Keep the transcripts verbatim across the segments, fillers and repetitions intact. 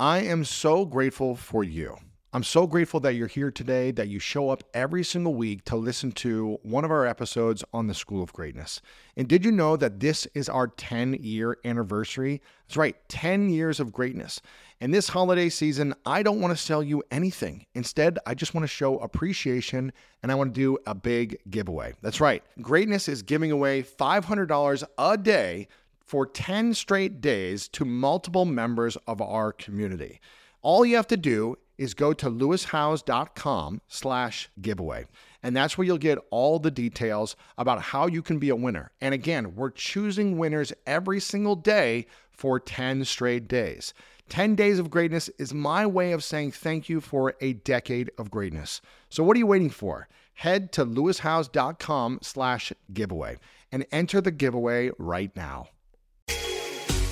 I am so grateful for you. I'm so grateful that you're here today, that you show up every single week to listen to one of our episodes on the School of Greatness. And did you know that this is our ten-year anniversary? That's right, ten years of greatness. And this holiday season, I don't want to sell you anything. Instead, I just want to show appreciation, and I want to do a big giveaway. That's right, Greatness is giving away five hundred dollars a day for ten straight days to multiple members of our community. All you have to do is go to LewisHowes.com slash giveaway. And that's where you'll get all the details about how you can be a winner. And again, we're choosing winners every single day for ten straight days. ten days of greatness is my way of saying thank you for a decade of greatness. So what are you waiting for? Head to LewisHowes.com slash giveaway and enter the giveaway right now.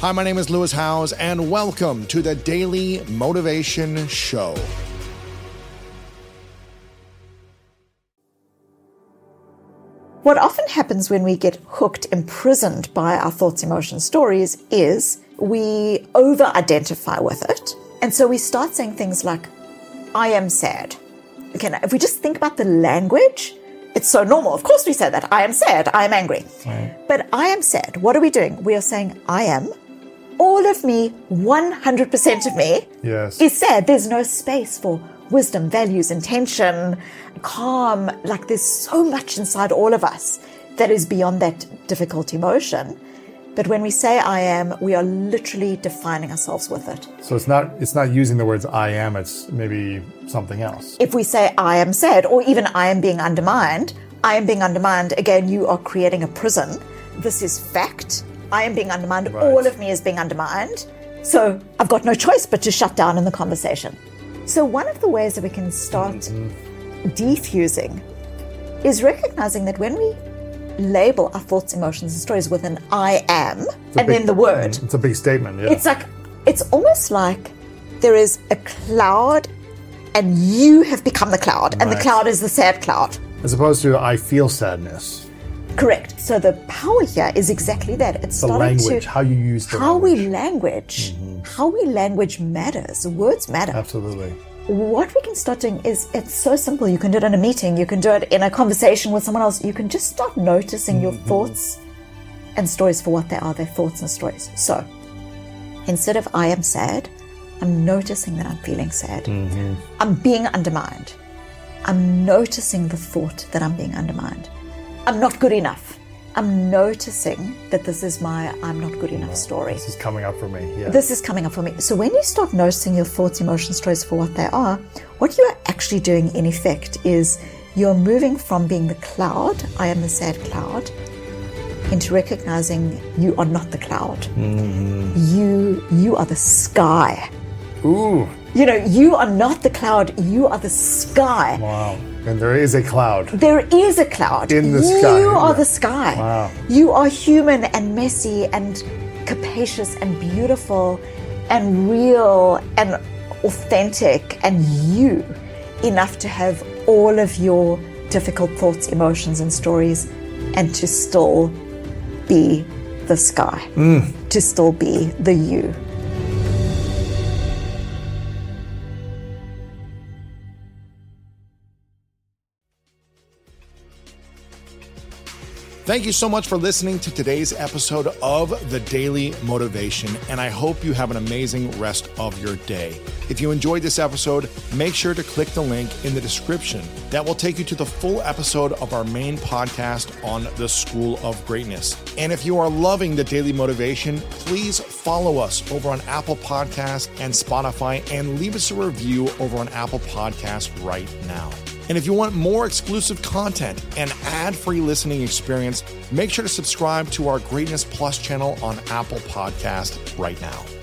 Hi, my name is Lewis Howes, and welcome to the Daily Motivation Show. What often happens when we get hooked, imprisoned by our thoughts, emotions, stories is we over-identify with it. And so we start saying things like, I am sad. Okay, now if we just think about the language, it's so normal. Of course we say that. I am sad. I am angry. Right. But I am sad. What are we doing? We are saying I am. All of me, one hundred percent of me yes. is sad. There's no space for wisdom, values, intention, calm. Like there's so much inside all of us that is beyond that difficult emotion. But when we say I am, we are literally defining ourselves with it. So it's not it's not using the words I am, it's maybe something else. If we say I am sad, or even I am being undermined, I am being undermined, again, you are creating a prison. This is fact. I am being undermined. Right. All of me is being undermined. So I've got no choice but to shut down in the conversation. So one of the ways that we can start mm-hmm. defusing is recognizing that when we label our thoughts, emotions, and stories with an I am, and big, then the word. It's a big statement, yeah. It's like, it's almost like there is a cloud and you have become the cloud, right. And the cloud is the sad cloud. As opposed to I feel sadness. Correct. So the power here is exactly that. It's the language, to, how you use the how language. We language, mm-hmm. How we language matters. Words matter. Absolutely. What we can start doing is, it's so simple. You can do it in a meeting. You can do it in a conversation with someone else. You can just start noticing your mm-hmm. thoughts and stories for what they are, their thoughts and stories. So instead of I am sad, I'm noticing that I'm feeling sad. Mm-hmm. I'm being undermined. I'm noticing the thought that I'm being undermined. I'm not good enough. I'm noticing that this is my I'm not good enough story. This is coming up for me. Yeah. This is coming up for me. So when you start noticing your thoughts, emotions, stories for what they are, what you are actually doing in effect is you're moving from being the cloud, I am the sad cloud, into recognizing you are not the cloud. Mm-hmm. You you are the sky. Ooh. You know, you are not the cloud, you are the sky. Wow. And there is a cloud. There is a cloud. In the you sky. You are the sky. Wow. You are human and messy and capacious and beautiful and real and authentic and you enough to have all of your difficult thoughts, emotions, and stories and to still be the sky, mm. to still be the you. Thank you so much for listening to today's episode of The Daily Motivation, and I hope you have an amazing rest of your day. If you enjoyed this episode, make sure to click the link in the description. That will take you to the full episode of our main podcast on the School of Greatness. And if you are loving The Daily Motivation, please follow us over on Apple Podcasts and Spotify and leave us a review over on Apple Podcasts right now. And if you want more exclusive content and ad-free listening experience, make sure to subscribe to our Greatness Plus channel on Apple Podcasts right now.